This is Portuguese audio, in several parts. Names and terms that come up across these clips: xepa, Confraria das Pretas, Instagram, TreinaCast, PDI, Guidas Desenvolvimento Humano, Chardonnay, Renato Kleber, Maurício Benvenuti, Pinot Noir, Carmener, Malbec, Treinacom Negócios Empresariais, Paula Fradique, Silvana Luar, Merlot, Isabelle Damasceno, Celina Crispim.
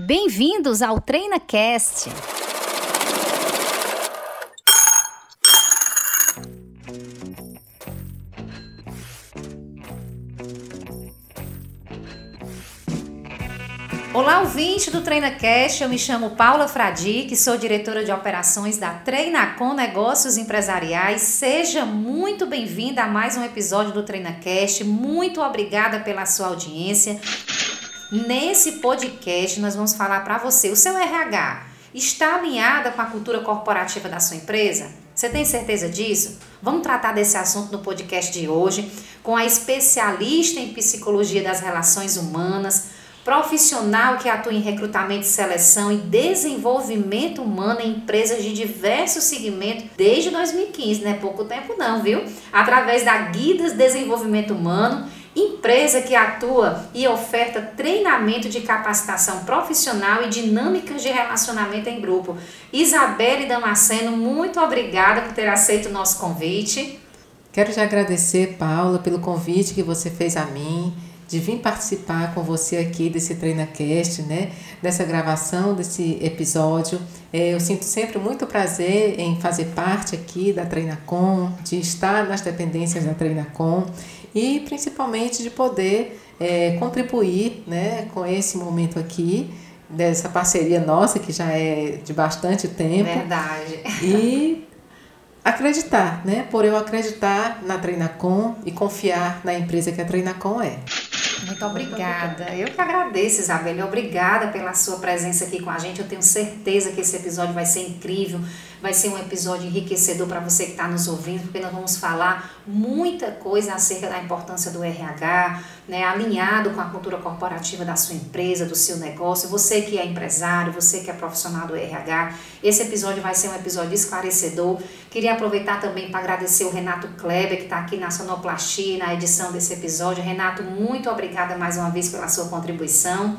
Bem-vindos ao TreinaCast! Olá, ouvinte do TreinaCast, eu me chamo Paula Fradique, sou diretora de operações da Treinacom Negócios Empresariais. Seja muito bem-vinda a mais um episódio do TreinaCast, muito obrigada pela sua audiência. Nesse podcast nós vamos falar para você, o seu RH está alinhada com a cultura corporativa da sua empresa? Você tem certeza disso? Vamos tratar desse assunto no podcast de hoje com a especialista em psicologia das relações humanas, profissional que atua em recrutamento, seleção e desenvolvimento humano em empresas de diversos segmentos desde 2015, não é pouco tempo não, viu? Através da Guidas Desenvolvimento Humano, empresa que atua e oferta treinamento de capacitação profissional e dinâmicas de relacionamento em grupo. Isabelle Damasceno, muito obrigada por ter aceito o nosso convite. Quero te agradecer, Paula, pelo convite que você fez a mim, de vir participar com você aqui desse TreinaCast, né? Dessa gravação, desse episódio. Eu sinto sempre muito prazer em fazer parte aqui da Treinacom, de estar nas dependências da Treinacom e principalmente de poder contribuir, né, com esse momento aqui, dessa parceria nossa que já é de bastante tempo. Verdade. E acreditar, né? Por eu acreditar na Treinacom e confiar na empresa que a Treinacom é. Muito obrigada. Eu que agradeço, Isabelle. Obrigada pela sua presença aqui com a gente. Eu tenho certeza que esse episódio vai ser incrível. Vai ser um episódio enriquecedor para você que está nos ouvindo, porque nós vamos falar muita coisa acerca da importância do RH, né, alinhado com a cultura corporativa da sua empresa, do seu negócio. Você que é empresário, você que é profissional do RH, esse episódio vai ser um episódio esclarecedor. Queria aproveitar também para agradecer o Renato Kleber, que está aqui na sonoplastia, na edição desse episódio. Renato, muito obrigada mais uma vez pela sua contribuição.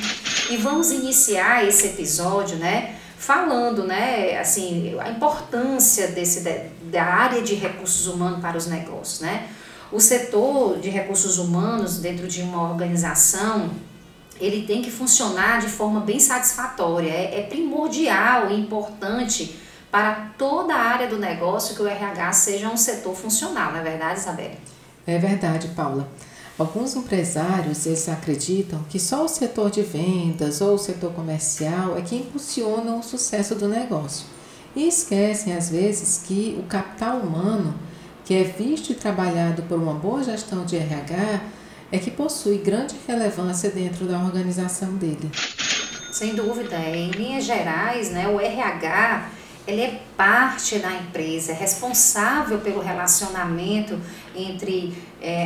E vamos iniciar esse episódio, né? Falando, né, assim, a importância da área de recursos humanos para os negócios, né? O setor de recursos humanos dentro de uma organização, ele tem que funcionar de forma bem satisfatória. É primordial e importante para toda a área do negócio que o RH seja um setor funcional, não é verdade, Isabelle? É verdade, Paula. Alguns empresários, eles acreditam que só o setor de vendas ou o setor comercial é que impulsionam o sucesso do negócio. E esquecem, às vezes, que o capital humano, que é visto e trabalhado por uma boa gestão de RH, é que possui grande relevância dentro da organização dele. Sem dúvida. Em linhas gerais, né, o RH... ele é parte da empresa, é responsável pelo relacionamento entre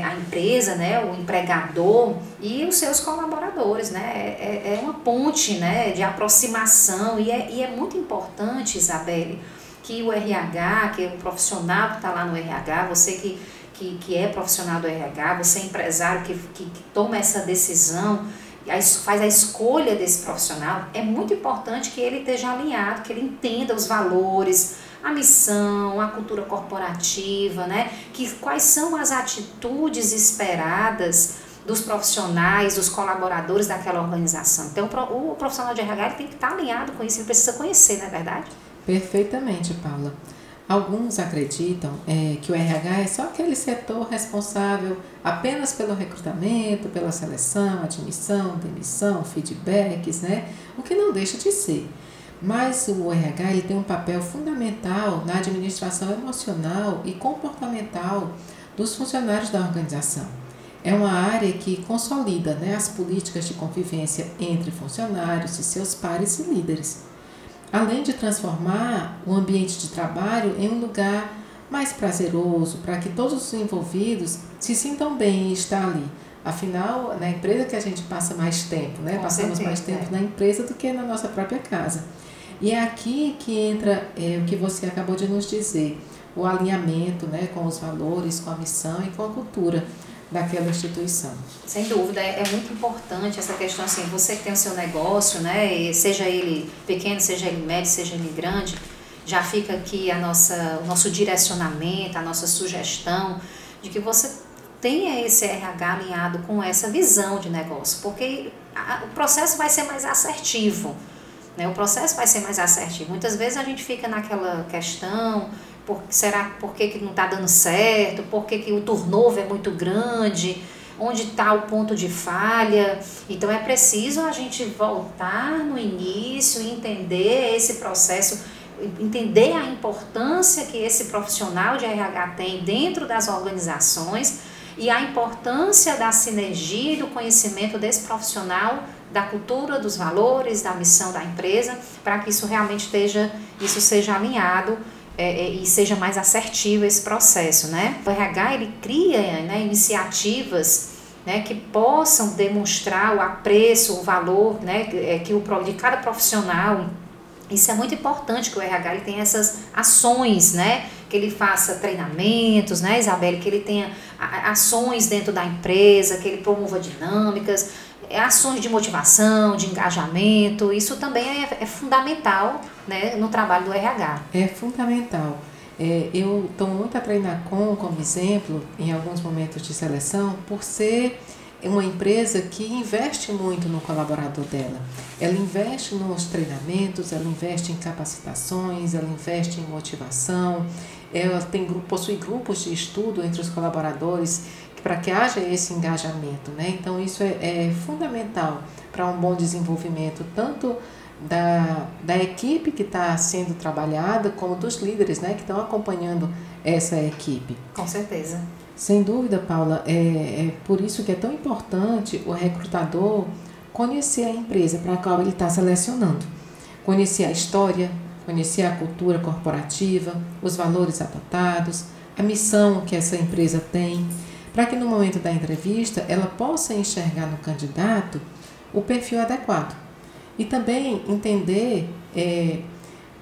a empresa, né, o empregador e os seus colaboradores, né? É uma ponte, né, de aproximação e é muito importante, Isabelle, que o RH, que o profissional que está lá no RH, você que é profissional do RH, você é empresário que toma essa decisão, faz a escolha desse profissional, é muito importante que ele esteja alinhado, que ele entenda os valores, a missão, a cultura corporativa, né? Quais são as atitudes esperadas dos profissionais, dos colaboradores daquela organização. Então, o profissional de RH tem que estar alinhado com isso, ele precisa conhecer, não é verdade? Perfeitamente, Paula. Alguns acreditam que o RH é só aquele setor responsável apenas pelo recrutamento, pela seleção, admissão, demissão, feedbacks, né? O que não deixa de ser. Mas o RH ele tem um papel fundamental na administração emocional e comportamental dos funcionários da organização. É uma área que consolida, né, as políticas de convivência entre funcionários e seus pares e líderes, além de transformar o ambiente de trabalho em um lugar mais prazeroso, para que todos os envolvidos se sintam bem em estar ali. Afinal, na empresa que a gente passa mais tempo, né? Passamos mais tempo na empresa do que na nossa própria casa. E é aqui que entra o que você acabou de nos dizer, o alinhamento, né, com os valores, com a missão e com a cultura daquela instituição. Sem dúvida, é muito importante essa questão, assim, você que tem o seu negócio, né, e seja ele pequeno, seja ele médio, seja ele grande, já fica aqui o nosso direcionamento, a nossa sugestão de que você tenha esse RH alinhado com essa visão de negócio, porque o processo vai ser mais assertivo, né? O processo vai ser mais assertivo. Muitas vezes a gente fica naquela questão, por que não está dando certo, por que o turnover é muito grande, onde está o ponto de falha. Então é preciso a gente voltar no início e entender esse processo, entender a importância que esse profissional de RH tem dentro das organizações e a importância da sinergia e do conhecimento desse profissional, da cultura, dos valores, da missão da empresa, para que isso realmente seja alinhado e seja mais assertivo esse processo, né? O RH, ele cria, né, iniciativas, né, que possam demonstrar o apreço, o valor, né, de cada profissional. Isso é muito importante, que o RH ele tenha essas ações, né? Que ele faça treinamentos, né, Isabelle? Que ele tenha ações dentro da empresa, que ele promova dinâmicas, ações de motivação, de engajamento. Isso também é fundamental, né, no trabalho do RH. É fundamental. Eu tomo muito a Treinacom como exemplo em alguns momentos de seleção, por ser uma empresa que investe muito no colaborador dela. Ela investe nos treinamentos, ela investe em capacitações, ela investe em motivação, ela possui grupos de estudo entre os colaboradores para que haja esse engajamento, né? Então isso é fundamental para um bom desenvolvimento tanto da equipe que está sendo trabalhada, como dos líderes, né, que estão acompanhando essa equipe. Com certeza. Sem dúvida, Paula, é por isso que é tão importante o recrutador conhecer a empresa para a qual ele está selecionando, conhecer a história, conhecer a cultura corporativa, os valores adotados, a missão que essa empresa tem, para que no momento da entrevista ela possa enxergar no candidato o perfil adequado e também entender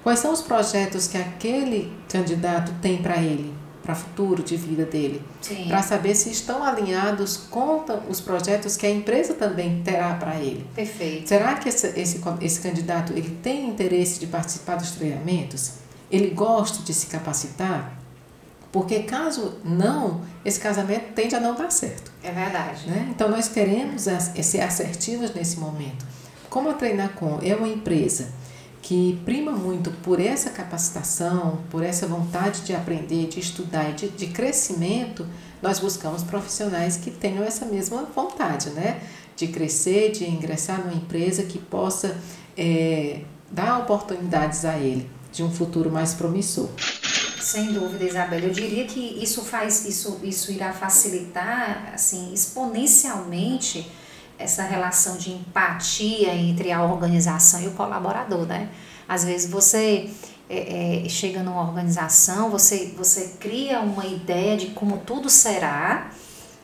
quais são os projetos que aquele candidato tem para ele, para o futuro de vida dele, para saber se estão alinhados com os projetos que a empresa também terá para ele. Perfeito. Será que esse candidato ele tem interesse de participar dos treinamentos? Ele gosta de se capacitar? Porque caso não, esse casamento tende a não dar certo. É verdade. Né? Então nós queremos ser assertivos nesse momento. Como a Treinacom é uma empresa que prima muito por essa capacitação, por essa vontade de aprender, de estudar e de crescimento, nós buscamos profissionais que tenham essa mesma vontade, né? De crescer, de ingressar numa empresa que possa dar oportunidades a ele de um futuro mais promissor. Sem dúvida, Isabelle. Eu diria que isso irá facilitar, assim, exponencialmente essa relação de empatia entre a organização e o colaborador, né? Às vezes você chega numa organização, você cria uma ideia de como tudo será,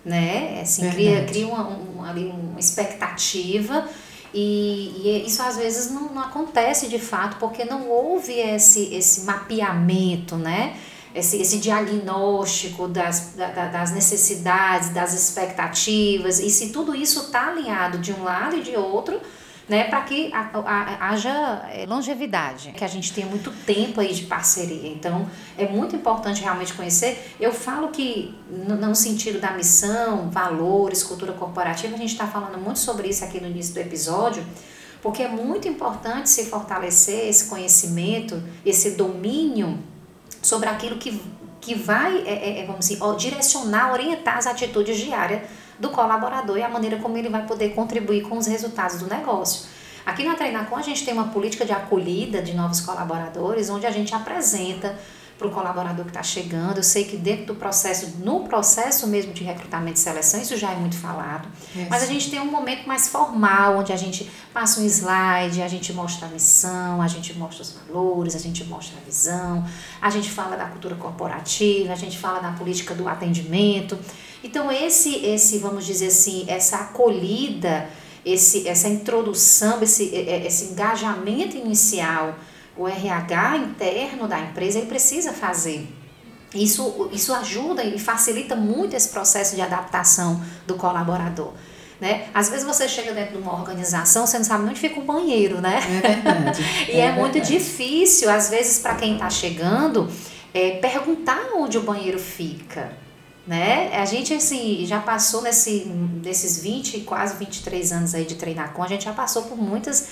né? Assim, cria uma expectativa e isso às vezes não acontece de fato, porque não houve esse mapeamento, né? Esse diagnóstico das necessidades, das expectativas, e se tudo isso está alinhado de um lado e de outro, né, para que haja longevidade, que a gente tenha muito tempo aí de parceria. Então, é muito importante realmente conhecer. Eu falo que, no sentido da missão, valores, cultura corporativa, a gente está falando muito sobre isso aqui no início do episódio, porque é muito importante se fortalecer esse conhecimento, esse domínio sobre aquilo que vai, vamos dizer, direcionar, orientar as atitudes diárias do colaborador e a maneira como ele vai poder contribuir com os resultados do negócio. Aqui na Treinacom a gente tem uma política de acolhida de novos colaboradores, onde a gente apresenta para o colaborador que está chegando. Eu sei que dentro do processo, no processo mesmo de recrutamento e seleção, isso já é muito falado. Isso. Mas a gente tem um momento mais formal, onde a gente passa um slide, a gente mostra a missão, a gente mostra os valores, a gente mostra a visão, a gente fala da cultura corporativa, a gente fala da política do atendimento. Então esse vamos dizer assim, essa acolhida, essa introdução, esse engajamento inicial, o RH interno da empresa, ele precisa fazer. Isso ajuda e facilita muito esse processo de adaptação do colaborador, né? Às vezes você chega dentro de uma organização, você não sabe onde fica o banheiro, né? É verdade. E é verdade. Muito difícil, às vezes, para quem está chegando, perguntar onde o banheiro fica. né? A gente, assim, já passou nesses 20, quase 23 anos aí de Treinacom, a gente já passou por muitas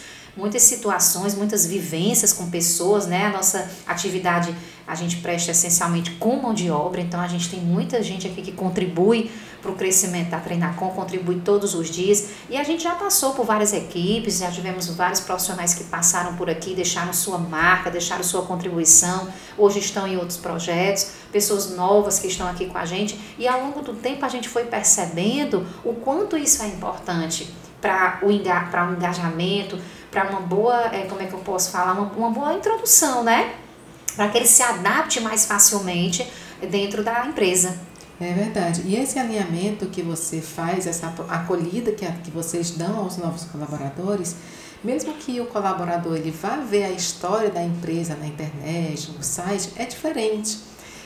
situações, muitas vivências com pessoas, né? A nossa atividade a gente presta essencialmente com mão de obra, então a gente tem muita gente aqui que contribui para o crescimento da Treinacom, contribui todos os dias, e a gente já passou por várias equipes, já tivemos vários profissionais que passaram por aqui, deixaram sua marca, deixaram sua contribuição, hoje estão em outros projetos, pessoas novas que estão aqui com a gente, e ao longo do tempo a gente foi percebendo o quanto isso é importante para o engajamento, para uma boa, como é que eu posso falar, uma boa introdução, né? Para que ele se adapte mais facilmente dentro da empresa. É verdade. E esse alinhamento que você faz, essa acolhida que vocês dão aos novos colaboradores, mesmo que o colaborador ele vá ver a história da empresa na internet, no site, é diferente.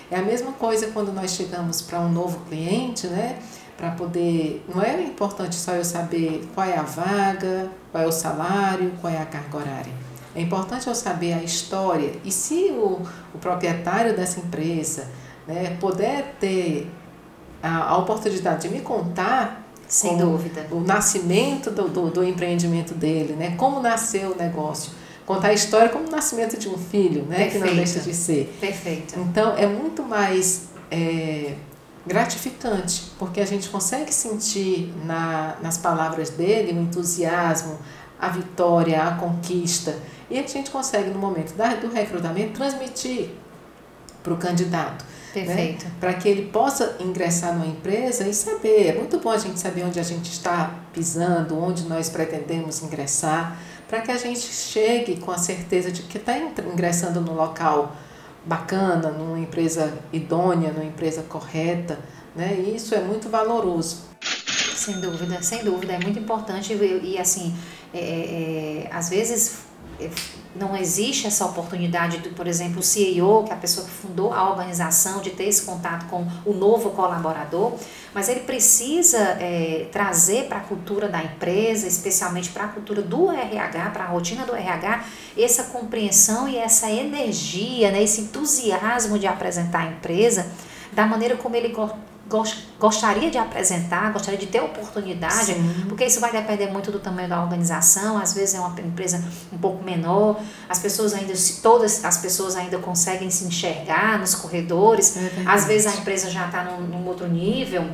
É a mesma coisa quando nós chegamos para um novo cliente, né? Para poder, não é importante só eu saber qual é a vaga, qual é o salário, qual é a carga horária. É importante eu saber a história. E se o proprietário dessa empresa, né, puder ter a oportunidade de me contar, sem dúvida, o nascimento do empreendimento dele, né, como nasceu o negócio, contar a história como o nascimento de um filho, né, perfeito, que não deixa de ser. Perfeito. Então é muito mais gratificante, porque a gente consegue sentir nas palavras dele o entusiasmo, a vitória, a conquista, e a gente consegue no momento do recrutamento transmitir para o candidato, perfeito, né? Para que ele possa ingressar numa empresa e saber, é muito bom a gente saber onde a gente está pisando, onde nós pretendemos ingressar, para que a gente chegue com a certeza de que está ingressando num local bacana, numa empresa idônea, numa empresa correta, né? E isso é muito valoroso. Sem dúvida, é muito importante e assim, às vezes não existe essa oportunidade do, por exemplo, o CEO, que é a pessoa que fundou a organização, de ter esse contato com o novo colaborador, mas ele precisa trazer para a cultura da empresa, especialmente para a cultura do RH, para a rotina do RH, essa compreensão e essa energia, né, esse entusiasmo de apresentar a empresa da maneira como ele gostaria de apresentar, gostaria de ter oportunidade, sim, porque isso vai depender muito do tamanho da organização, às vezes é uma empresa um pouco menor, as pessoas ainda, se todas as pessoas ainda conseguem se enxergar nos corredores, às vezes a empresa já está num outro nível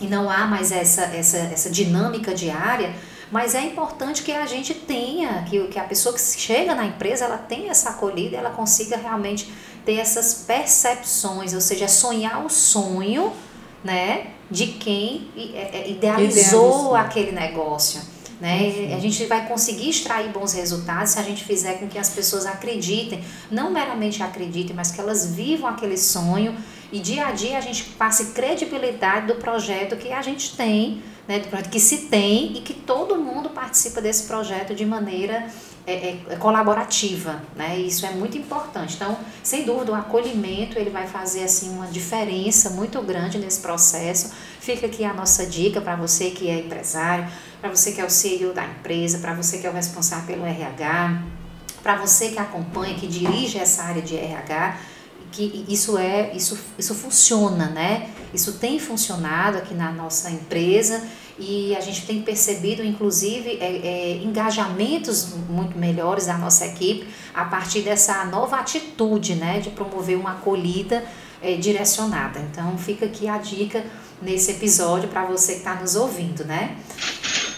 e não há mais essa dinâmica diária, mas é importante que a gente tenha, que a pessoa que chega na empresa, ela tenha essa acolhida, ela consiga realmente ter essas percepções, ou seja, sonhar o sonho, né, de quem idealizou aquele negócio, né? A gente vai conseguir extrair bons resultados se a gente fizer com que as pessoas acreditem, não meramente acreditem, mas que elas vivam aquele sonho e dia a dia a gente passe credibilidade do projeto que a gente tem, né, do projeto que se tem e que todo mundo participa desse projeto de maneira colaborativa, né? Isso é muito importante. Então, sem dúvida, o acolhimento ele vai fazer assim uma diferença muito grande nesse processo. Fica aqui a nossa dica para você que é empresário, para você que é o CEO da empresa, para você que é o responsável pelo RH, para você que acompanha, que dirige essa área de RH, que isso funciona, né? Isso tem funcionado aqui na nossa empresa. E a gente tem percebido, inclusive, engajamentos muito melhores da nossa equipe a partir dessa nova atitude, né, de promover uma acolhida direcionada. Então, fica aqui a dica nesse episódio para você que está nos ouvindo, né?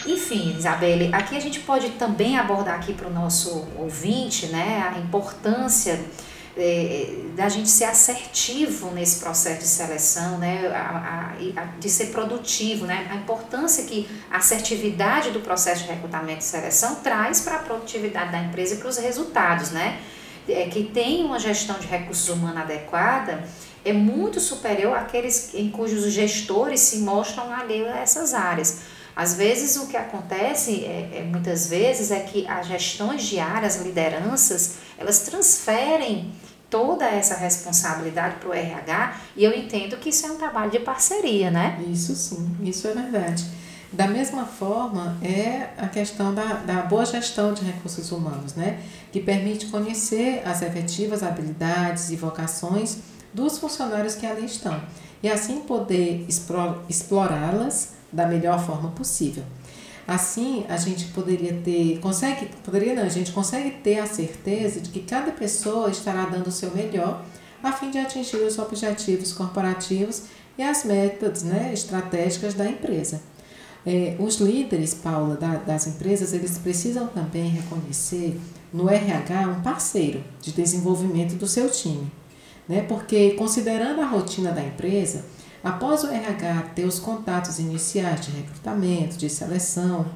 Enfim, Isabelle, aqui a gente pode também abordar aqui para o nosso ouvinte, né, a importância da gente ser assertivo nesse processo de seleção, né? De ser produtivo, né? A importância que a assertividade do processo de recrutamento e seleção traz para a produtividade da empresa e para os resultados, né? Que tem uma gestão de recursos humanos adequada é muito superior àqueles em cujos gestores se mostram alheios a essas áreas. Às vezes o que acontece, muitas vezes, é que as gestões diárias, as lideranças, elas transferem toda essa responsabilidade para o RH e eu entendo que isso é um trabalho de parceria, né? Isso sim, isso é verdade. Da mesma forma, é a questão da boa gestão de recursos humanos, né? Que permite conhecer as efetivas habilidades e vocações dos funcionários que ali estão. e assim poder explorá-las da melhor forma possível. Assim, a gente consegue ter a certeza de que cada pessoa estará dando o seu melhor a fim de atingir os objetivos corporativos e as metas, estratégicas da empresa. Os líderes, Paula, das empresas, eles precisam também reconhecer no RH um parceiro de desenvolvimento do seu time, porque considerando a rotina da empresa, após o RH ter os contatos iniciais de recrutamento, de seleção,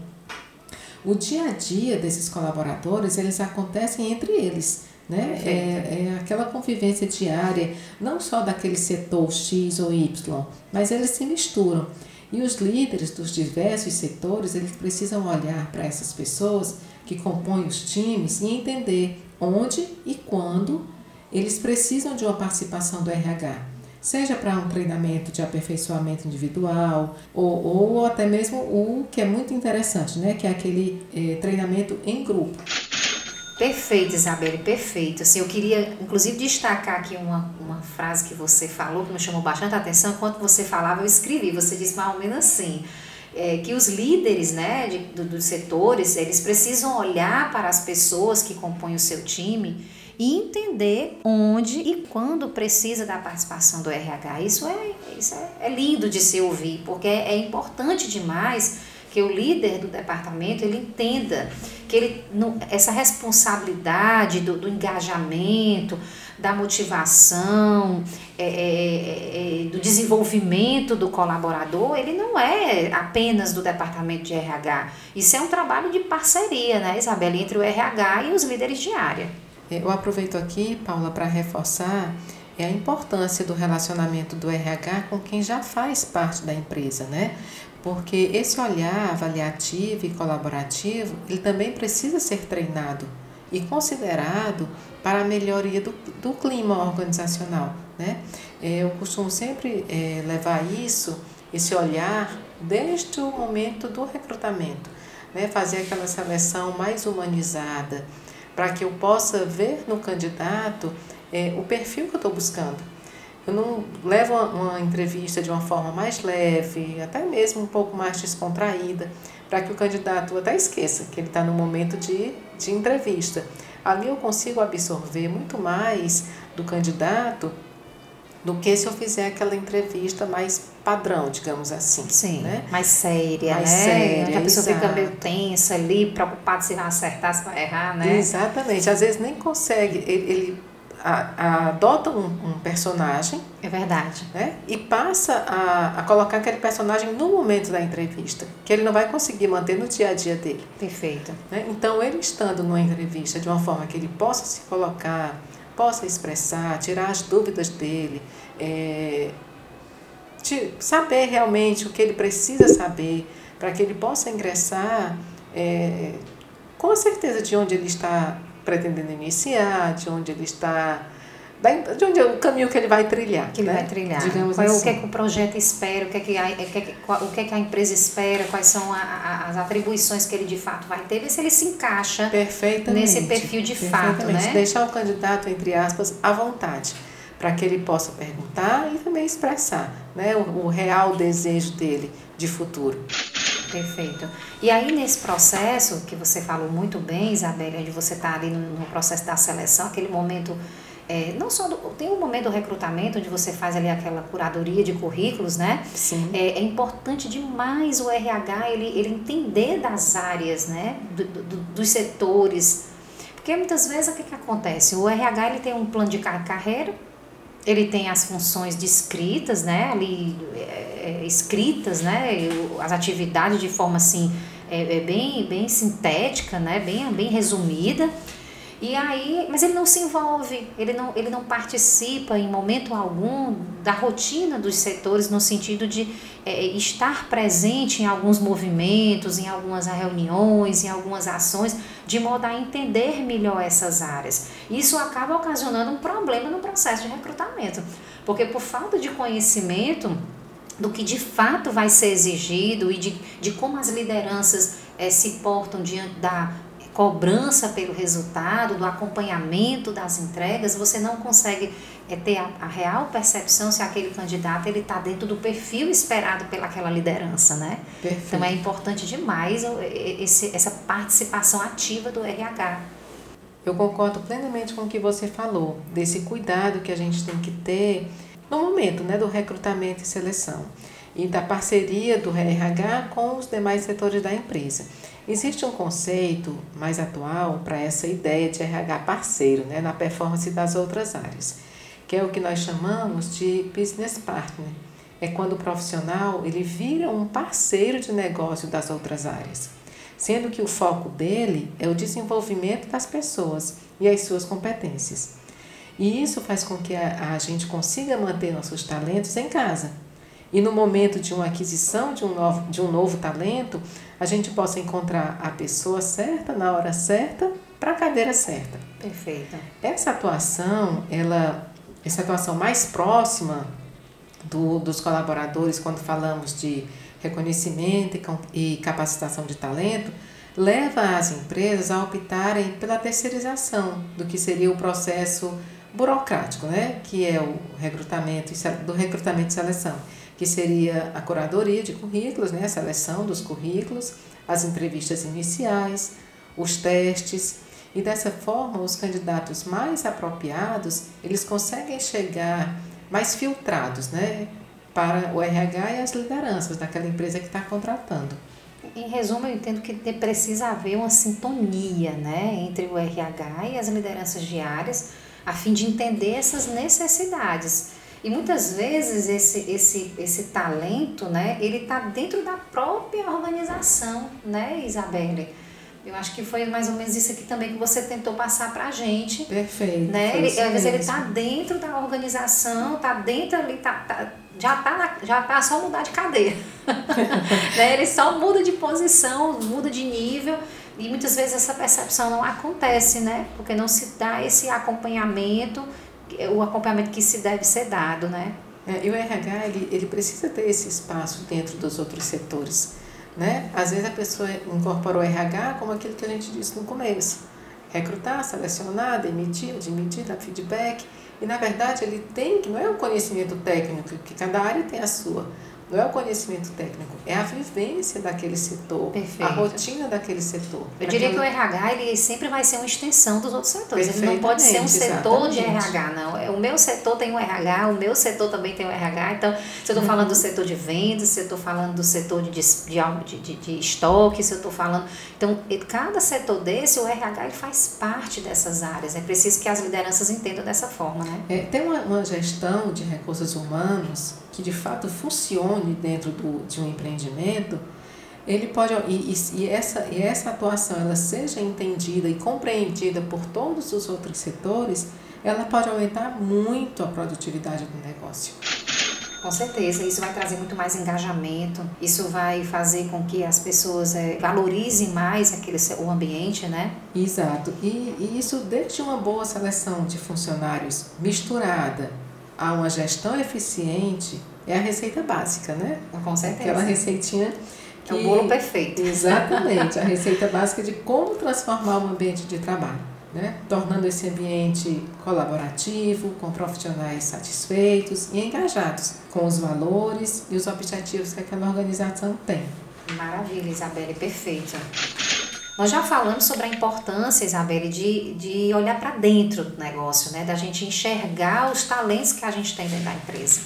o dia a dia desses colaboradores, eles acontecem entre eles, É aquela convivência diária, não só daquele setor X ou Y, mas eles se misturam. E os líderes dos diversos setores, eles precisam olhar para essas pessoas que compõem os times e entender onde e quando eles precisam de uma participação do RH. Seja para um treinamento de aperfeiçoamento individual ou até mesmo o que é muito interessante, que é aquele treinamento em grupo. Perfeito, Isabelle, perfeito. Assim, eu queria, inclusive, destacar aqui uma frase que você falou, que me chamou bastante a atenção. Enquanto você falava, eu escrevi. Você disse mais ou menos assim, que os líderes dos setores, eles precisam olhar para as pessoas que compõem o seu time e entender onde e quando precisa da participação do RH. Isso é lindo de se ouvir, porque é importante demais que o líder do departamento ele entenda que essa responsabilidade do engajamento, da motivação, do desenvolvimento do colaborador, ele não é apenas do departamento de RH. Isso é um trabalho de parceria, Isabelle, entre o RH e os líderes de área. Eu aproveito aqui, Paula, para reforçar a importância do relacionamento do RH com quem já faz parte da empresa, Porque esse olhar avaliativo e colaborativo, ele também precisa ser treinado e considerado para a melhoria do clima organizacional, Eu costumo sempre levar esse olhar, desde o momento do recrutamento, Fazer aquela seleção mais humanizada, para que eu possa ver no candidato o perfil que eu estou buscando. Eu não levo uma entrevista de uma forma mais leve, até mesmo um pouco mais descontraída, para que o candidato até esqueça que ele está no momento de entrevista. Ali eu consigo absorver muito mais do candidato do que se eu fizer aquela entrevista mais padrão, digamos assim. Sim, mais séria, séria, a pessoa fica meio tensa ali, preocupada se vai acertar, se vai errar, Exatamente, às vezes nem consegue, ele adota um personagem. É verdade. E passa a colocar aquele personagem no momento da entrevista, que ele não vai conseguir manter no dia a dia dele. Perfeito. Então, ele estando numa entrevista de uma forma que ele possa se colocar, possa expressar, tirar as dúvidas dele, saber realmente o que ele precisa saber, para que ele possa ingressar com a certeza de onde ele está pretendendo iniciar, de onde é o caminho que ele vai trilhar. Digamos assim. O que é que o projeto espera, o que é que a empresa espera, quais são as atribuições que ele de fato vai ter, ver se ele se encaixa nesse perfil de fato. Deixar o candidato, entre aspas, à vontade, para que ele possa perguntar e também expressar o real desejo dele de futuro. Perfeito. E aí, nesse processo, que você falou muito bem, Isabelle, onde você está ali no processo da seleção, aquele momento... não só tem um momento do recrutamento onde você faz ali aquela curadoria de currículos, Sim. É importante demais o RH ele entender das áreas, dos setores, porque muitas vezes o que acontece? O RH ele tem um plano de carreira, ele tem as funções descritas, escritas, as atividades de forma assim bem sintética, bem resumida. E aí, mas ele não se envolve, ele não participa em momento algum da rotina dos setores, no sentido de estar presente em alguns movimentos, em algumas reuniões, em algumas ações, de modo a entender melhor essas áreas. Isso acaba ocasionando um problema no processo de recrutamento, porque por falta de conhecimento do que de fato vai ser exigido e de como as lideranças se portam diante da cobrança pelo resultado, do acompanhamento das entregas, você não consegue é ter a real percepção se aquele candidato ele está dentro do perfil esperado pelaquela liderança, né? Perfeito. Então é importante demais essa participação ativa do RH. Eu concordo plenamente com o que você falou, desse cuidado que a gente tem que ter no momento, né, do recrutamento e seleção e da parceria do RH com os demais setores da empresa. Existe um conceito mais atual para essa ideia de RH parceiro, né, na performance das outras áreas, que é o que nós chamamos de business partner. É quando o profissional ele vira um parceiro de negócio das outras áreas, sendo que o foco dele é o desenvolvimento das pessoas e as suas competências. E isso faz com que a gente consiga manter nossos talentos em casa. E no momento de uma aquisição de um novo talento, a gente possa encontrar a pessoa certa, na hora certa, para a cadeira certa. Perfeito. Essa atuação mais próxima dos colaboradores, quando falamos de reconhecimento e capacitação de talento, leva as empresas a optarem pela terceirização do que seria o processo burocrático, né? Que é o recrutamento e seleção, que seria a curadoria de currículos, né? A seleção dos currículos, as entrevistas iniciais, os testes, e dessa forma os candidatos mais apropriados, eles conseguem chegar mais filtrados, né? Para o RH e as lideranças daquela empresa que está contratando. Em resumo, eu entendo que precisa haver uma sintonia, né, entre o RH e as lideranças diárias, a fim de entender essas necessidades. E muitas vezes esse talento, né, ele está dentro da própria organização, né, Isabelle? Eu acho que foi mais ou menos isso aqui também que você tentou passar pra gente. Perfeito. Né? Às vezes ele tá dentro da organização, tá dentro ali, já tá só mudar de cadeira. Né? Ele só muda de posição, muda de nível, e muitas vezes essa percepção não acontece, né? Porque não se dá esse acompanhamento, o acompanhamento que se deve ser dado, né? E o RH, ele precisa ter esse espaço dentro dos outros setores. Né? Às vezes a pessoa incorpora o RH como aquilo que a gente disse no começo: recrutar, selecionar, demitir, dar feedback. E na verdade ele tem que, não é o conhecimento técnico, que cada área tem a sua, não é o conhecimento técnico, é a vivência daquele setor. Perfeito. A rotina daquele setor. Eu diria que o RH ele sempre vai ser uma extensão dos outros setores, ele não pode ser um setor de RH, não. O meu setor tem um RH, o meu setor também tem um RH, então se eu estou falando do setor de vendas, se eu estou falando do setor de estoque, se eu estou falando... Então, cada setor desse, o RH ele faz parte dessas áreas, é preciso que as lideranças entendam dessa forma, né? Tem uma gestão de recursos humanos que de fato funcione dentro de um empreendimento, ele pode, essa atuação ela seja entendida e compreendida por todos os outros setores, ela pode aumentar muito a produtividade do negócio. Com certeza, isso vai trazer muito mais engajamento, isso vai fazer com que as pessoas valorizem mais o ambiente, né? Exato, e isso desde uma boa seleção de funcionários misturada a uma gestão eficiente é a receita básica, né? Com certeza. Aquela receitinha que... É o bolo perfeito. Exatamente, a receita básica de como transformar um ambiente de trabalho, né? Tornando esse ambiente colaborativo, com profissionais satisfeitos e engajados com os valores e os objetivos que aquela organização tem. Maravilha, Isabelle, perfeito. Nós já falamos sobre a importância, Isabelle, de olhar para dentro do negócio, né? Da gente enxergar os talentos que a gente tem dentro da empresa.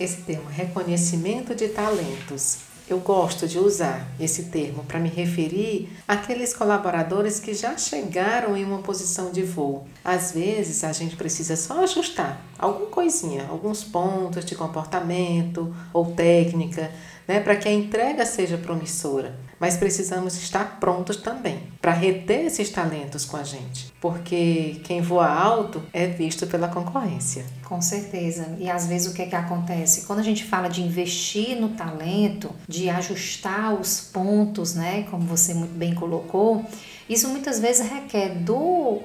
Esse termo, reconhecimento de talentos. Eu gosto de usar esse termo para me referir àqueles colaboradores que já chegaram em uma posição de voo. Às vezes, a gente precisa só ajustar alguma coisinha, alguns pontos de comportamento ou técnica, né, para que a entrega seja promissora, mas precisamos estar prontos também para reter esses talentos com a gente, porque quem voa alto é visto pela concorrência. Com certeza, e às vezes o que é que acontece? Quando a gente fala de investir no talento, de ajustar os pontos, né, como você muito bem colocou, isso muitas vezes requer do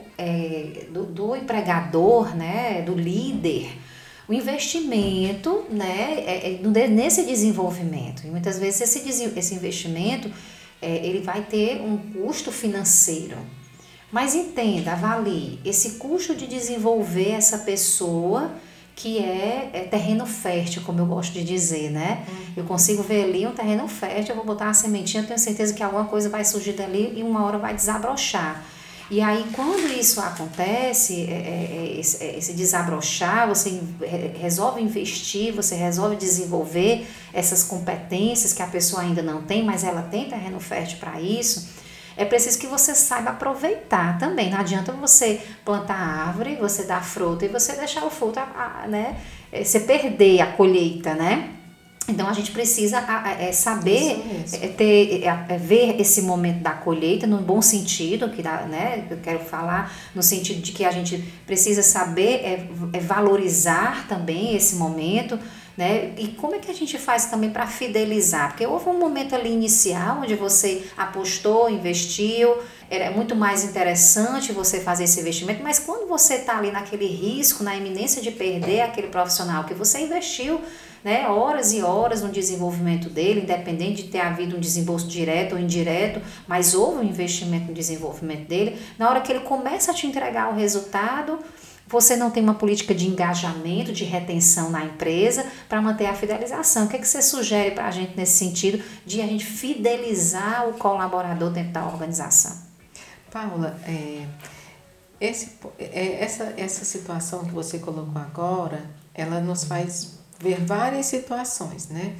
empregador, né, do líder, o investimento, né, nesse desenvolvimento. E muitas vezes esse investimento ele vai ter um custo financeiro. Mas entenda, avalie esse custo de desenvolver essa pessoa que é terreno fértil, como eu gosto de dizer, né? Eu consigo ver ali um terreno fértil, eu vou botar uma sementinha, eu tenho certeza que alguma coisa vai surgir dali e uma hora vai desabrochar. E aí, quando isso acontece, esse desabrochar, você resolve investir, você resolve desenvolver essas competências que a pessoa ainda não tem, mas ela tem terreno fértil para isso, é preciso que você saiba aproveitar também. Não adianta você plantar a árvore, você dar fruta e você deixar o fruto, né? Você perder a colheita, né? Então, a gente precisa saber ver esse momento da colheita no bom sentido, que dá, né, eu quero falar no sentido de que a gente precisa saber valorizar também esse momento, né? E como é que a gente faz também para fidelizar? Porque houve um momento ali inicial onde você apostou, investiu, era muito mais interessante você fazer esse investimento, mas quando você está ali naquele risco, na iminência de perder aquele profissional que você investiu, né, horas e horas no desenvolvimento dele, independente de ter havido um desembolso direto ou indireto, mas houve um investimento no desenvolvimento dele, na hora que ele começa a te entregar o resultado, você não tem uma política de engajamento, de retenção na empresa para manter a fidelização. O que é que você sugere para a gente nesse sentido de a gente fidelizar o colaborador dentro da organização? Paula, essa situação que você colocou agora, ela nos faz ver várias situações, né?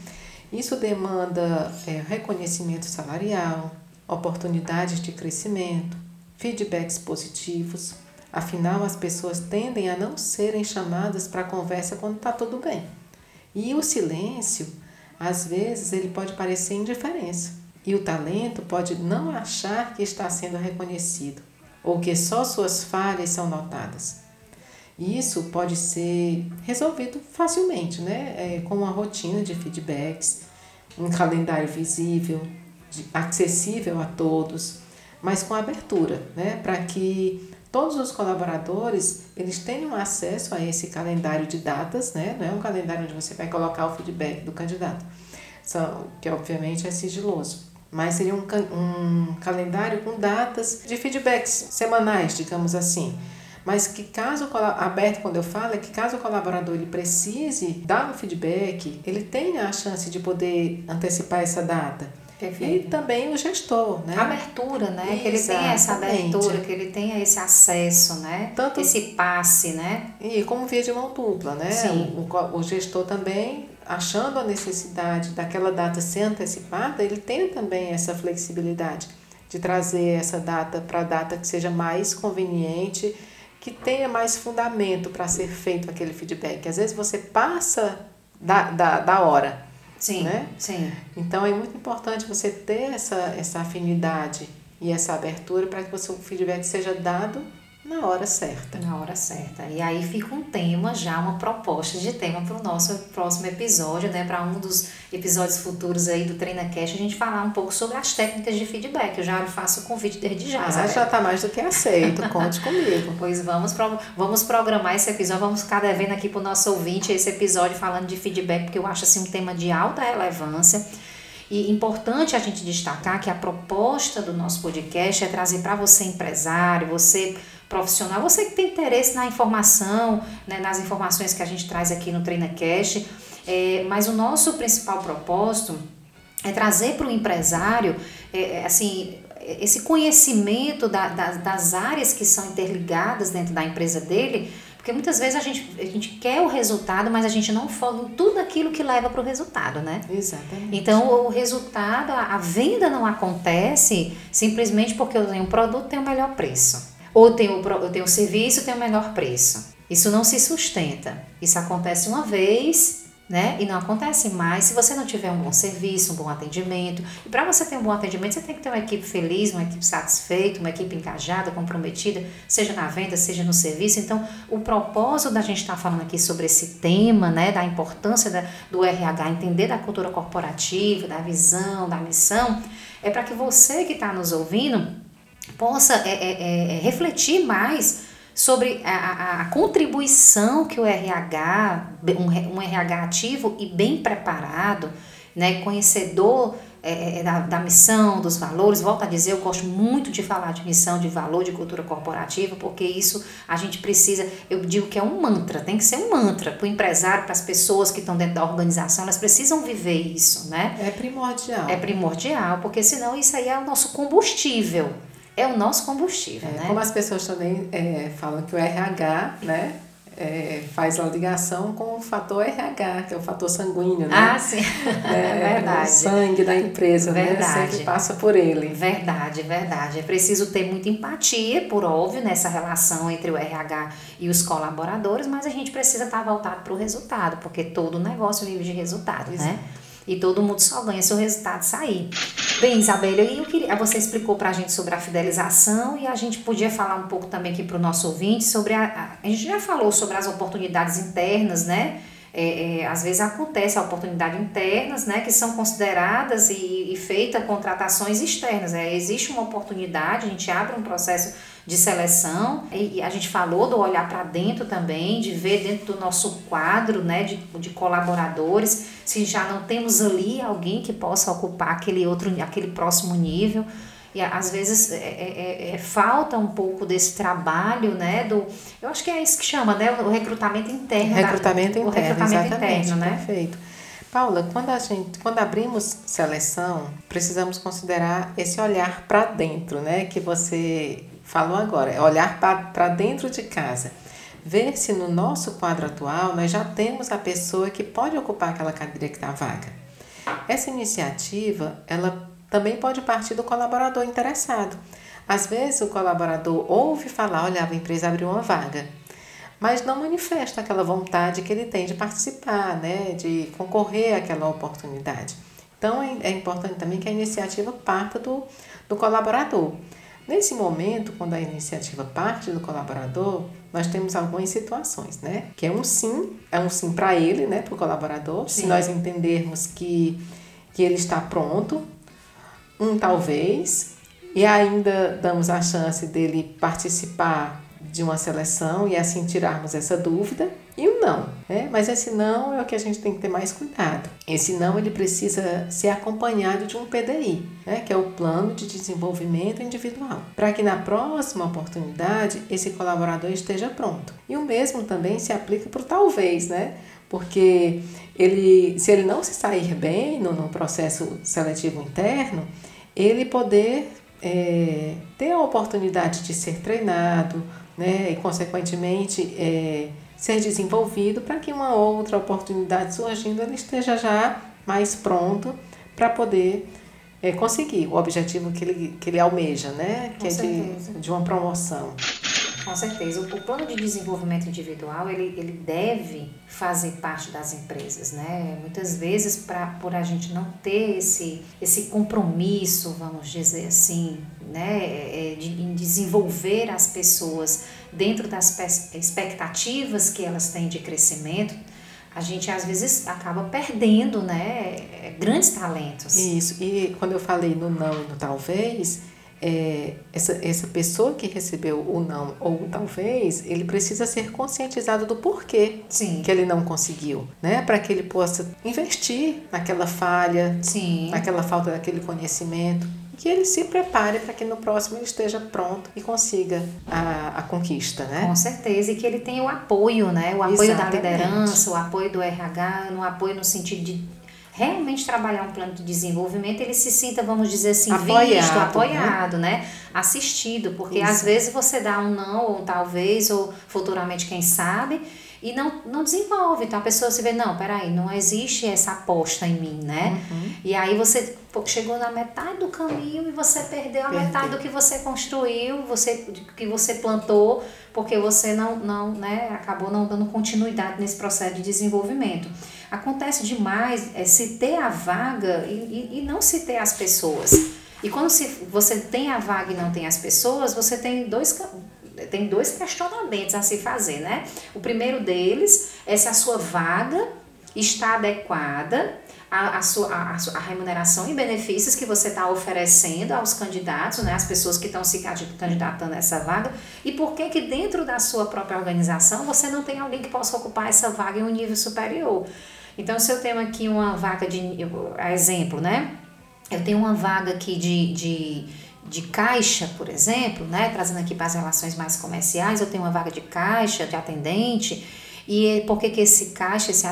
Isso demanda reconhecimento salarial, oportunidades de crescimento, feedbacks positivos. Afinal, as pessoas tendem a não serem chamadas para conversa quando está tudo bem. E o silêncio, às vezes, ele pode parecer indiferença. E o talento pode não achar que está sendo reconhecido ou que só suas falhas são notadas. Isso pode ser resolvido facilmente, né? Com uma rotina de feedbacks, um calendário visível, acessível a todos, mas com abertura, né? Para que todos os colaboradores eles tenham acesso a esse calendário de datas, né? Não é um calendário onde você vai colocar o feedback do candidato, que obviamente é sigiloso. Mas seria um calendário com datas de feedbacks semanais, digamos assim. Mas que caso, aberto quando eu falo, é que caso o colaborador ele precise dar um feedback, ele tenha a chance de poder antecipar essa data. Perfeito. E também o gestor, né? Abertura, né? Exatamente. Que ele tenha essa abertura, que ele tenha esse acesso, né? Tanto esse passe, né? E como via de mão dupla, né? Sim. O gestor também, achando a necessidade daquela data ser antecipada, ele tem também essa flexibilidade de trazer essa data para a data que seja mais conveniente, que tenha mais fundamento para ser feito aquele feedback. Às vezes você passa da hora. Sim, né? Sim. Então é muito importante você ter essa afinidade e essa abertura para que o feedback seja dado na hora certa. Na hora certa. E aí fica um tema já, uma proposta de tema para o nosso próximo episódio, né? Para um dos episódios futuros aí do TreinaCast, a gente falar um pouco sobre as técnicas de feedback. Eu já faço o convite desde já. Mas já está mais do que aceito, conte comigo. Pois vamos programar esse episódio, vamos ficar devendo aqui para o nosso ouvinte esse episódio falando de feedback, porque eu acho assim um tema de alta relevância. E importante a gente destacar que a proposta do nosso podcast é trazer para você empresário, você profissional, você que tem interesse na informação, né, nas informações que a gente traz aqui no TreinaCast, mas o nosso principal propósito é trazer para o empresário, esse conhecimento das áreas que são interligadas dentro da empresa dele, porque muitas vezes a gente quer o resultado, mas a gente não foca em tudo aquilo que leva para o resultado, né? Exatamente. Então, o resultado, a venda não acontece simplesmente porque eu tenho um produto, tenho o melhor preço. Ou eu tenho um serviço, tenho o melhor preço. Isso não se sustenta. Isso acontece uma vez, né? E não acontece mais se você não tiver um bom serviço, um bom atendimento. E para você ter um bom atendimento, você tem que ter uma equipe feliz, uma equipe satisfeita, uma equipe engajada, comprometida, seja na venda, seja no serviço. Então, o propósito da gente estar falando aqui sobre esse tema, né, da importância do RH, entender da cultura corporativa, da visão, da missão, é para que você que está nos ouvindo possa refletir mais sobre a contribuição que o RH, um RH ativo e bem preparado, né, conhecedor da missão, dos valores. Volto a dizer, eu gosto muito de falar de missão, de valor, de cultura corporativa, porque isso a gente precisa, eu digo que é um mantra, tem que ser um mantra para o empresário, para as pessoas que estão dentro da organização, elas precisam viver isso, né? É primordial. É primordial, porque senão isso aí é o nosso combustível, é o nosso combustível, né? Como as pessoas também falam que o RH, né? Faz a ligação com o fator RH, que é o fator sanguíneo, né? Ah, sim, verdade. O sangue da empresa, verdade. Né? Sempre passa por ele. Verdade, verdade. É preciso ter muita empatia, por óbvio, nessa relação entre o RH e os colaboradores, mas a gente precisa estar voltado para o resultado, porque todo negócio vive de resultado, isso, né? E todo mundo só ganha se o resultado sair. Bem, Isabelle, você explicou para a gente sobre a fidelização e a gente podia falar um pouco também aqui para o nosso ouvinte sobre a gente já falou sobre as oportunidades internas, né? Às vezes acontece a oportunidade internas, né? Que são consideradas e feitas contratações externas. Existe uma oportunidade, a gente abre um processo de seleção e a gente falou do olhar para dentro também, de ver dentro do nosso quadro, né, de colaboradores, se já não temos ali alguém que possa ocupar aquele próximo nível. E às vezes falta um pouco desse trabalho, né, eu acho que é isso que chama, né, o recrutamento interno. Recrutamento interno, né? Perfeito. Paula, quando abrimos seleção, precisamos considerar esse olhar para dentro, né, que você falou agora, olhar para dentro de casa. Ver se no nosso quadro atual nós já temos a pessoa que pode ocupar aquela cadeira que está vaga. Essa iniciativa, ela também pode partir do colaborador interessado. Às vezes o colaborador ouve falar, olha, a empresa abriu uma vaga, mas não manifesta aquela vontade que ele tem de participar, né, de concorrer àquela oportunidade. Então é importante também que a iniciativa parta do colaborador. Nesse momento, quando a iniciativa parte do colaborador, nós temos algumas situações, né? Que é um sim para ele, né? Para o colaborador. Sim. Se nós entendermos que ele está pronto, um talvez, e ainda damos a chance dele participar de uma seleção e assim tirarmos essa dúvida, e o não, né? Mas esse não é o que a gente tem que ter mais cuidado. Esse não, ele precisa ser acompanhado de um PDI, né? Que é o Plano de Desenvolvimento Individual, para que na próxima oportunidade esse colaborador esteja pronto. E o mesmo também se aplica para o talvez, né? Porque se ele não se sair bem no processo seletivo interno, ele poder ter a oportunidade de ser treinado, né, e, consequentemente, ser desenvolvido para que uma outra oportunidade surgindo, ele esteja já mais pronto para poder conseguir o objetivo que ele almeja, né, que é de uma promoção. Com certeza. O plano de desenvolvimento individual, ele deve fazer parte das empresas, né? Muitas vezes, por a gente não ter esse compromisso, vamos dizer assim, né? De desenvolver as pessoas dentro das expectativas que elas têm de crescimento, a gente às vezes acaba perdendo, né? Grandes talentos. Isso. E quando eu falei no não e no talvez... Essa pessoa que recebeu o não ou o talvez, ele precisa ser conscientizado do porquê. Sim. Que ele não conseguiu, né? Para que ele possa investir naquela falha. Sim. Naquela falta daquele conhecimento, que ele se prepare para que no próximo ele esteja pronto e consiga a conquista, né? Com certeza, e que ele tenha o apoio, né? O apoio. Exatamente. Da liderança, o apoio do RH, no apoio no sentido de realmente trabalhar um plano de desenvolvimento, ele se sinta, vamos dizer assim, apoiado, né? Assistido, porque isso. Às vezes você dá um não, ou um talvez, ou futuramente quem sabe, e não desenvolve. Então a pessoa se vê, não, peraí, não existe essa aposta em mim, né? Uhum. E aí você chegou na metade do caminho e você perdeu a metade do que você construiu, que você plantou, porque você não, né, acabou não dando continuidade nesse processo de desenvolvimento. Acontece demais se ter a vaga e não se ter as pessoas. E quando você tem a vaga e não tem as pessoas, você tem dois questionamentos a se fazer, né? O primeiro deles é se a sua vaga está adequada à remuneração e benefícios que você está oferecendo aos candidatos, né? As pessoas que estão se candidatando a essa vaga. E por que dentro da sua própria organização você não tem alguém que possa ocupar essa vaga em um nível superior? Então, se eu tenho aqui uma vaga de exemplo, né? eu tenho uma vaga aqui de caixa, por exemplo, né? Trazendo aqui para as relações mais comerciais, eu tenho uma vaga de caixa, de atendente, e por que esse caixa, esse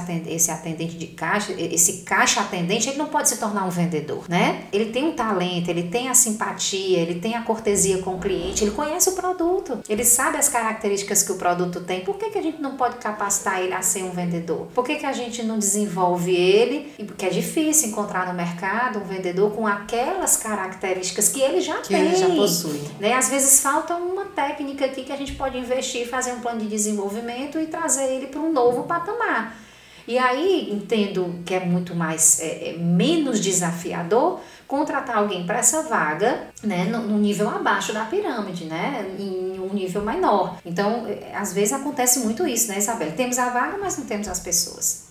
atendente de caixa, esse caixa atendente, ele não pode se tornar um vendedor, né? Ele tem um talento, ele tem a simpatia, ele tem a cortesia com o cliente, ele conhece o produto, ele sabe as características que o produto tem. Por que a gente não pode capacitar ele a ser um vendedor? Por que a gente não desenvolve ele? Porque é difícil encontrar no mercado um vendedor com aquelas características que ele já tem. Que ele já possui. Né? Às vezes falta uma técnica aqui que a gente pode investir, fazer um plano de desenvolvimento e trazer ele para um novo patamar. E aí entendo que é muito mais menos desafiador contratar alguém para essa vaga, né, no nível abaixo da pirâmide, né, em um nível menor. Então, às vezes acontece muito isso, né, Isabelle? Temos a vaga, mas não temos as pessoas.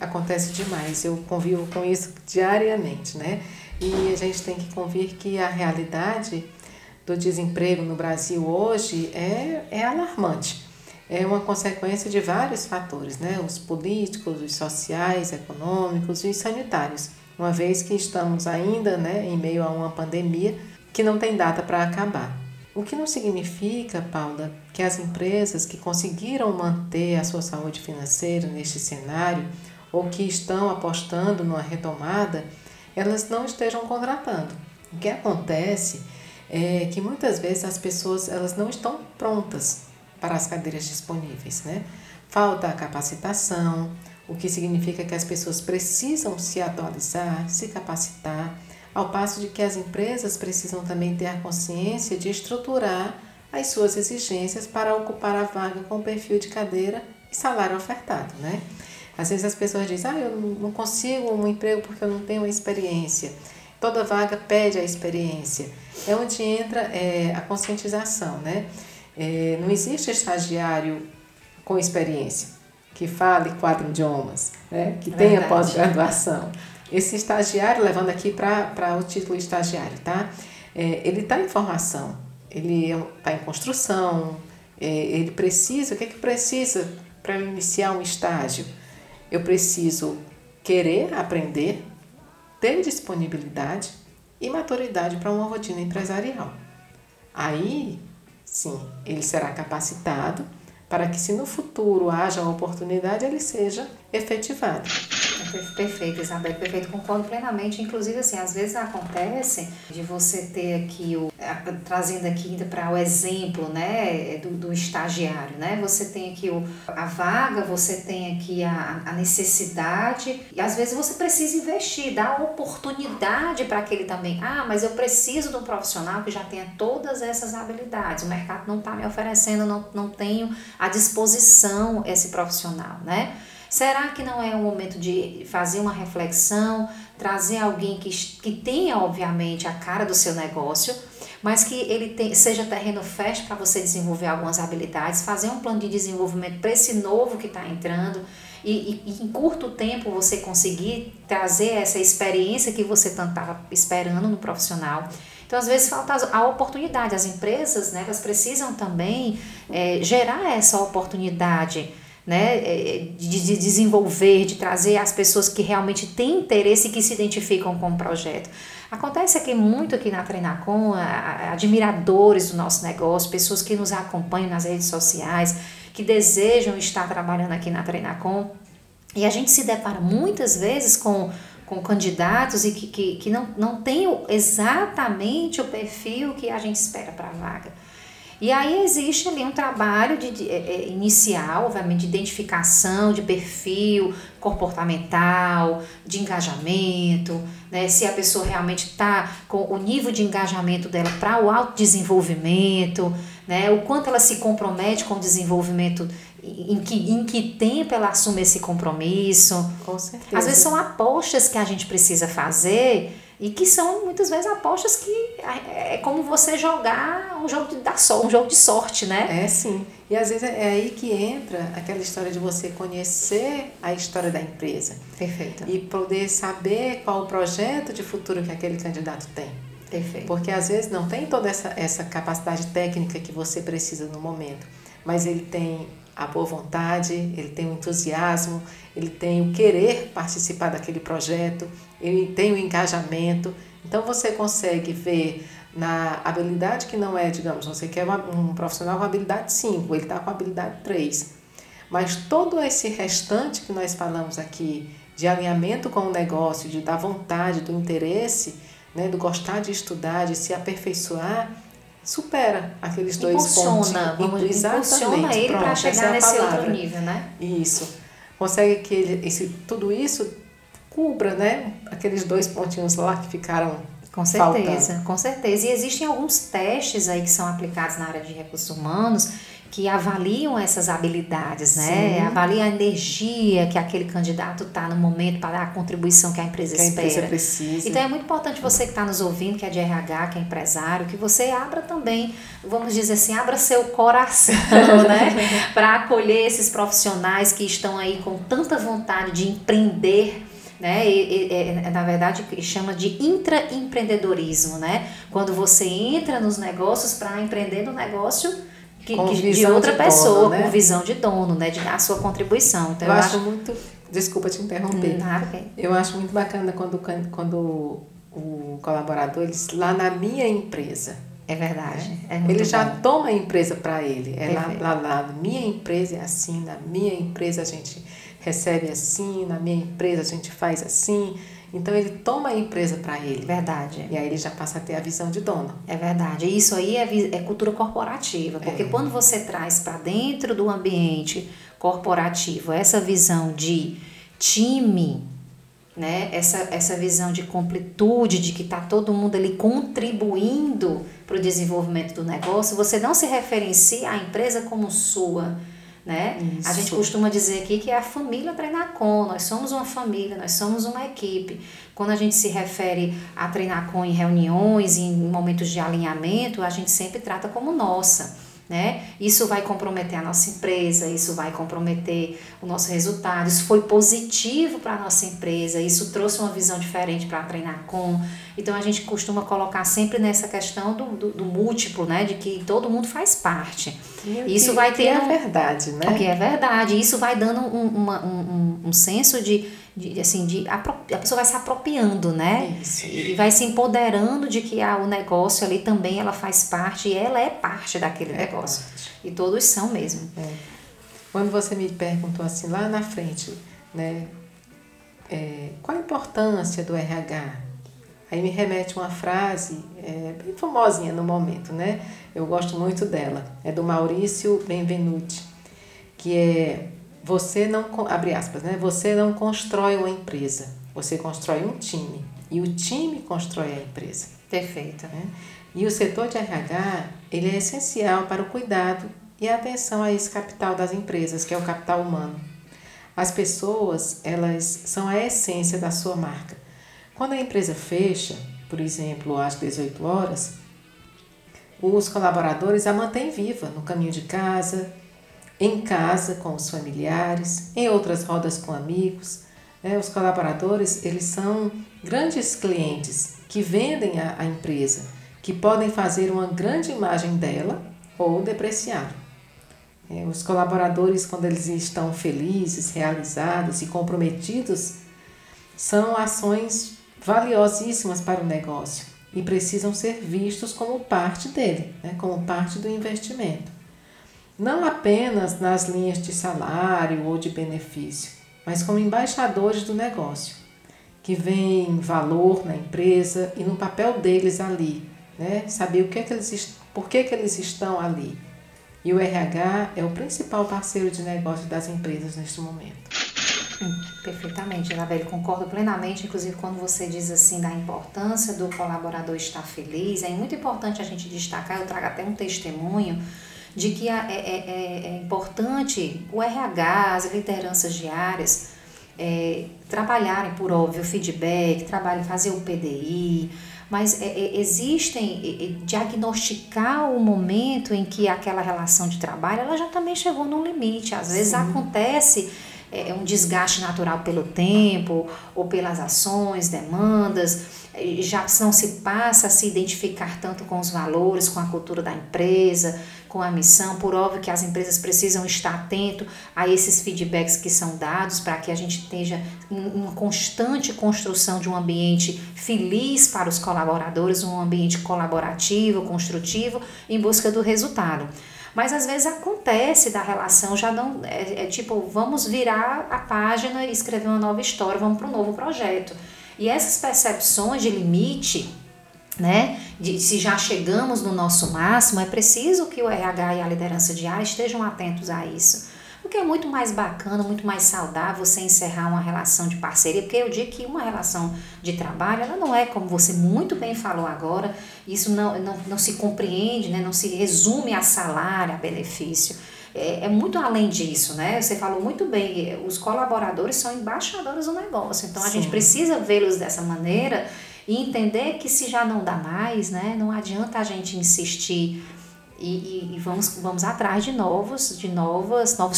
Acontece demais. Eu convivo com isso diariamente, né? E a gente tem que convir que a realidade do desemprego no Brasil hoje é alarmante. É uma consequência de vários fatores, né? Os políticos, os sociais, econômicos e os sanitários, uma vez que estamos ainda, né, em meio a uma pandemia que não tem data para acabar. O que não significa, Paula, que as empresas que conseguiram manter a sua saúde financeira neste cenário ou que estão apostando numa retomada, elas não estejam contratando. O que acontece é que muitas vezes as pessoas elas não estão prontas para as cadeiras disponíveis, né? Falta a capacitação, o que significa que as pessoas precisam se atualizar, se capacitar, ao passo de que as empresas precisam também ter a consciência de estruturar as suas exigências para ocupar a vaga com o perfil de cadeira e salário ofertado, né? Às vezes as pessoas dizem, eu não consigo um emprego porque eu não tenho experiência. Toda vaga pede a experiência. É onde entra a conscientização, né? Não existe estagiário com experiência, que fale 4 idiomas, né? Que tenha pós-graduação. Esse estagiário, levando aqui para o título estagiário, tá? Ele está em formação, ele está em construção, ele precisa, o que é que precisa para iniciar um estágio? Eu preciso querer aprender, ter disponibilidade e maturidade para uma rotina empresarial. Aí, sim, ele será capacitado para que, se no futuro haja uma oportunidade, ele seja efetivado. Perfeito, Isabelle, perfeito, concordo plenamente. Inclusive, assim, às vezes acontece de você ter aqui, trazendo aqui ainda para o exemplo, né, do estagiário, né? Você tem aqui a vaga, você tem aqui a necessidade e às vezes você precisa investir, dar oportunidade para aquele também. Mas eu preciso de um profissional que já tenha todas essas habilidades, o mercado não está me oferecendo, não tenho à disposição esse profissional, né? Será que não é o momento de fazer uma reflexão, trazer alguém que tenha, obviamente, a cara do seu negócio, mas que ele seja terreno fértil para você desenvolver algumas habilidades, fazer um plano de desenvolvimento para esse novo que está entrando e em curto tempo você conseguir trazer essa experiência que você tanto estava esperando no profissional. Então, às vezes, falta a oportunidade. As empresas, né, elas precisam também gerar essa oportunidade, né, de desenvolver, de trazer as pessoas que realmente têm interesse e que se identificam com o projeto. Acontece aqui muito aqui na Treinacom, admiradores do nosso negócio, pessoas que nos acompanham nas redes sociais, que desejam estar trabalhando aqui na Treinacom, e a gente se depara muitas vezes com candidatos e que não têm exatamente o perfil que a gente espera para a vaga. E aí existe ali um trabalho inicial, obviamente, de identificação, de perfil comportamental, de engajamento, né? Se a pessoa realmente está com o nível de engajamento dela para o autodesenvolvimento, né? O quanto ela se compromete com o desenvolvimento, em que tempo ela assume esse compromisso. Com certeza. Às vezes são apostas que a gente precisa fazer, e que são, muitas vezes, apostas que é como você jogar um jogo de sorte, né? É, sim. E, às vezes, é aí que entra aquela história de você conhecer a história da empresa. Perfeito. E poder saber qual o projeto de futuro que aquele candidato tem. Perfeito. Porque, às vezes, não tem toda essa capacidade técnica que você precisa no momento. Mas ele tem a boa vontade, ele tem o entusiasmo, ele tem o querer participar daquele projeto, ele tem o engajamento, Então você consegue ver na habilidade que não é, digamos, você quer um profissional com habilidade 5, ele está com habilidade 3. Mas todo esse restante que nós falamos aqui, de alinhamento com o negócio, de dar vontade, do interesse, né, do gostar de estudar, de se aperfeiçoar, supera aqueles impulsiona, dois pontos. Impulsiona ele para chegar nesse outro nível, né? Isso. Consegue que tudo isso cubra, né, aqueles dois pontinhos lá que ficaram faltando. Com certeza. E existem alguns testes aí que são aplicados na área de recursos humanos que avaliam essas habilidades, né? Sim. Avaliam a energia que aquele candidato está no momento para dar a contribuição que a empresa espera. A empresa precisa. Então é muito importante você que está nos ouvindo, que é de RH, que é empresário, que você abra também, vamos dizer assim, abra seu coração, né? Para acolher esses profissionais que estão aí com tanta vontade de empreender, né? Na verdade chama de intraempreendedorismo, né? Quando você entra nos negócios para empreender no negócio de outra pessoa, né? Com visão de dono, né? De dar a sua contribuição. Então, eu acho muito... Desculpa te interromper. Eu acho muito bacana quando o colaborador, ele diz, lá na minha empresa. É verdade. É ele bom. Já toma a empresa para ele. É lá, na minha empresa é assim, na minha empresa a gente recebe assim, na minha empresa a gente faz assim... Então, ele toma a empresa para ele. Verdade. E aí, ele já passa a ter a visão de dono. É verdade. Isso aí é cultura corporativa. Porque quando você traz para dentro do ambiente corporativo essa visão de time, né? Essa visão de completude, de que está todo mundo ali contribuindo para o desenvolvimento do negócio, você não se referencia à empresa como sua. Né? A gente costuma dizer aqui que é a família Treinacom, nós somos uma família, nós somos uma equipe. Quando a gente se refere a Treinacom em reuniões, em momentos de alinhamento, a gente sempre trata como nossa, né? Isso vai comprometer a nossa empresa, isso vai comprometer o nosso resultado, isso foi positivo para a nossa empresa, isso trouxe uma visão diferente para a Treinacom. Então a gente costuma colocar sempre nessa questão do múltiplo, né? De que todo mundo faz parte. Isso vai ter que é verdade, né? O que é verdade. Isso vai dando um senso de a pessoa vai se apropriando, né? Isso. E vai se empoderando de que o negócio ali também ela faz parte e ela é parte daquele negócio. E todos são mesmo. É. Quando você me perguntou assim lá na frente, né? Qual a importância do RH? Aí me remete uma frase bem famosinha no momento, né? Eu gosto muito dela. É do Maurício Benvenuti, que é você não constrói uma empresa, você constrói um time. E o time constrói a empresa. Perfeito. Né? E o setor de RH, ele é essencial para o cuidado e a atenção a esse capital das empresas, que é o capital humano. As pessoas, elas são a essência da sua marca. Quando a empresa fecha, por exemplo, às 18 horas, os colaboradores a mantêm viva no caminho de casa, em casa com os familiares, em outras rodas com amigos. Os colaboradores, eles são grandes clientes que vendem a empresa, que podem fazer uma grande imagem dela ou depreciá-la. Os colaboradores, quando eles estão felizes, realizados e comprometidos, são ações valiosíssimas para o negócio e precisam ser vistos como parte dele, né? Como parte do investimento. Não apenas nas linhas de salário ou de benefício, mas como embaixadores do negócio, que veem valor na empresa e no papel deles ali, né? Saber por que eles estão ali. E o RH é o principal parceiro de negócio das empresas neste momento. Perfeitamente, Isabelle, concordo plenamente, inclusive quando você diz assim da importância do colaborador estar feliz, é muito importante a gente destacar, eu trago até um testemunho de que é importante o RH, as lideranças diárias trabalharem por óbvio feedback, fazer o PDI, mas diagnosticar o momento em que aquela relação de trabalho ela já também chegou num limite, às vezes acontece um desgaste natural pelo tempo ou pelas ações, demandas, já não se passa a se identificar tanto com os valores, com a cultura da empresa, com a missão. Por óbvio que as empresas precisam estar atento a esses feedbacks que são dados para que a gente esteja em constante construção de um ambiente feliz para os colaboradores, um ambiente colaborativo, construtivo, em busca do resultado. Mas às vezes acontece da relação, já não é tipo, vamos virar a página e escrever uma nova história, vamos para um novo projeto. E essas percepções de limite, né, de se já chegamos no nosso máximo, é preciso que o RH e a liderança de área estejam atentos a isso. Porque é muito mais bacana, muito mais saudável você encerrar uma relação de parceria, porque eu digo que uma relação de trabalho, ela não é, como você muito bem falou agora, isso não se compreende, né, não se resume a salário, a benefício. É muito além disso, né? Você falou muito bem, os colaboradores são embaixadores do negócio, então a Sim. gente precisa vê-los dessa maneira e entender que se já não dá mais, né? Não adianta a gente insistir e vamos atrás de novos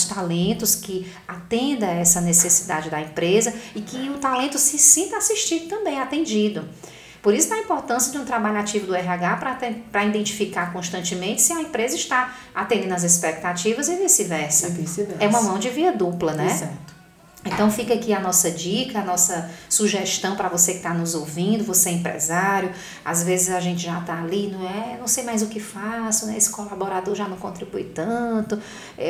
talentos que atenda essa necessidade da empresa e que o talento se sinta assistido também, atendido. Por isso, a importância de um trabalho ativo do RH para identificar constantemente se a empresa está atendendo às expectativas e vice-versa. É uma mão de via dupla, né? Exato. Então, fica aqui a nossa dica, a nossa sugestão para você que está nos ouvindo, você é empresário, às vezes a gente já está ali, não sei mais o que faço, né? Esse colaborador já não contribui tanto,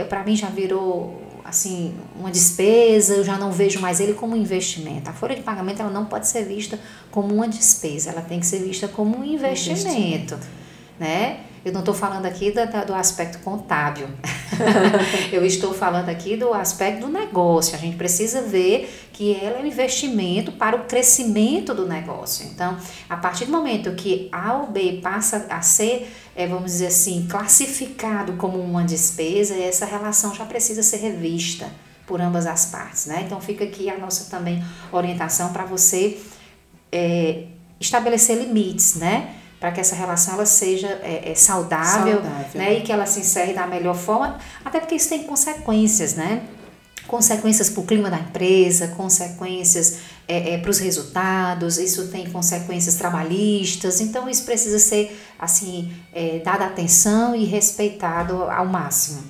para mim já virou assim, uma despesa, eu já não vejo mais ele como um investimento. A folha de pagamento ela não pode ser vista como uma despesa, ela tem que ser vista como um investimento. Né? Eu não estou falando aqui do aspecto contábil, eu estou falando aqui do aspecto do negócio. A gente precisa ver que ela é um investimento para o crescimento do negócio. Então, a partir do momento que A ou B passa a ser, vamos dizer assim, classificado como uma despesa, essa relação já precisa ser revista por ambas as partes. Né? Então, fica aqui a nossa também orientação para você estabelecer limites, né? Para que essa relação ela seja saudável, né? E que ela se encerre da melhor forma, até porque isso tem consequências, né? Consequências para o clima da empresa, consequências para os resultados, isso tem consequências trabalhistas, então isso precisa ser assim, dada atenção e respeitado ao máximo.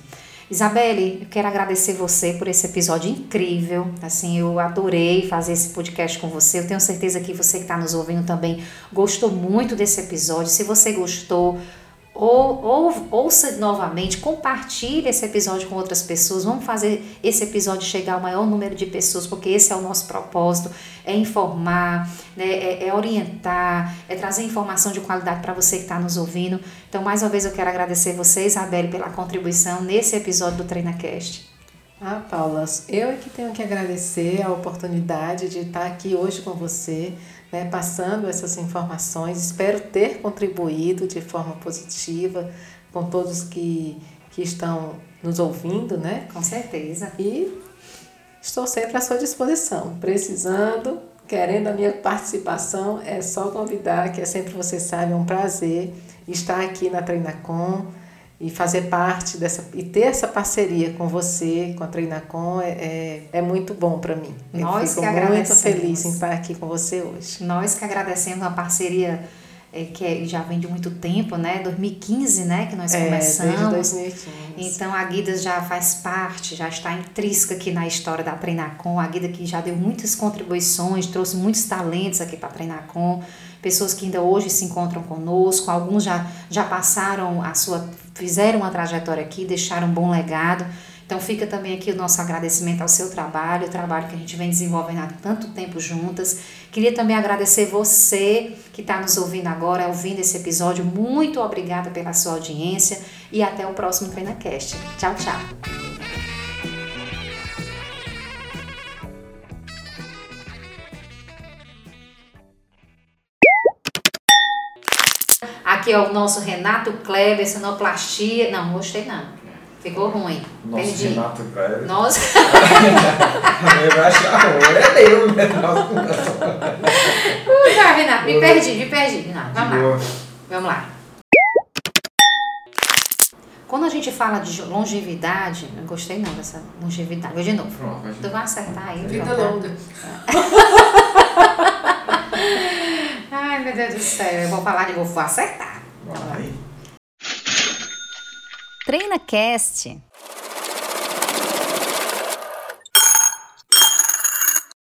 Isabelle, eu quero agradecer você por esse episódio incrível, assim, eu adorei fazer esse podcast com você, eu tenho certeza que você que está nos ouvindo também gostou muito desse episódio. Se você gostou, ouça novamente, compartilhe esse episódio com outras pessoas, vamos fazer esse episódio chegar ao maior número de pessoas, porque esse é o nosso propósito, é informar, né? É orientar, é trazer informação de qualidade para você que está nos ouvindo. Então, mais uma vez, eu quero agradecer você, Isabelle, pela contribuição nesse episódio do TreinaCast. Ah, Paula, eu é que tenho que agradecer a oportunidade de estar aqui hoje com você, né, passando essas informações. Espero ter contribuído de forma positiva com todos que estão nos ouvindo, né? Com certeza. E estou sempre à sua disposição, precisando, querendo a minha participação, é só convidar, que é sempre, você sabe, é um prazer estar aqui na Treinacom. E fazer parte dessa, e ter essa parceria com você, com a Treinacom, é muito bom para mim. Nós que agradecemos. Eu fico muito feliz em estar aqui com você hoje. Nós que agradecemos a parceria que já vem de muito tempo, né? 2015, né? Que nós começamos. Desde 2015. Então, a Guidas já faz parte, já está intrínseca aqui na história da Treinacom. A Guida que já deu muitas contribuições, trouxe muitos talentos aqui para a Treinacom. Pessoas que ainda hoje se encontram conosco, alguns já passaram fizeram uma trajetória aqui, deixaram um bom legado. Então fica também aqui o nosso agradecimento ao seu trabalho, o trabalho que a gente vem desenvolvendo há tanto tempo juntas. Queria também agradecer você que está nos ouvindo agora, ouvindo esse episódio. Muito obrigada pela sua audiência e até o próximo TreinaCast. Tchau, tchau. Aqui é o nosso Renato Kleber, sonoplastia. Não gostei não, ficou ruim. Nosso perdi. Renato Kleber. Nossa. Eu acho que é eu, né? Tá, Renato, me perdi. Não, vamos lá. Quando a gente fala de longevidade, eu gostei não dessa longevidade, eu de novo, tu vai acertar aí. Vida longa. Ai, meu Deus do céu, eu vou falar e vou acertar. Vai. TreinaCast.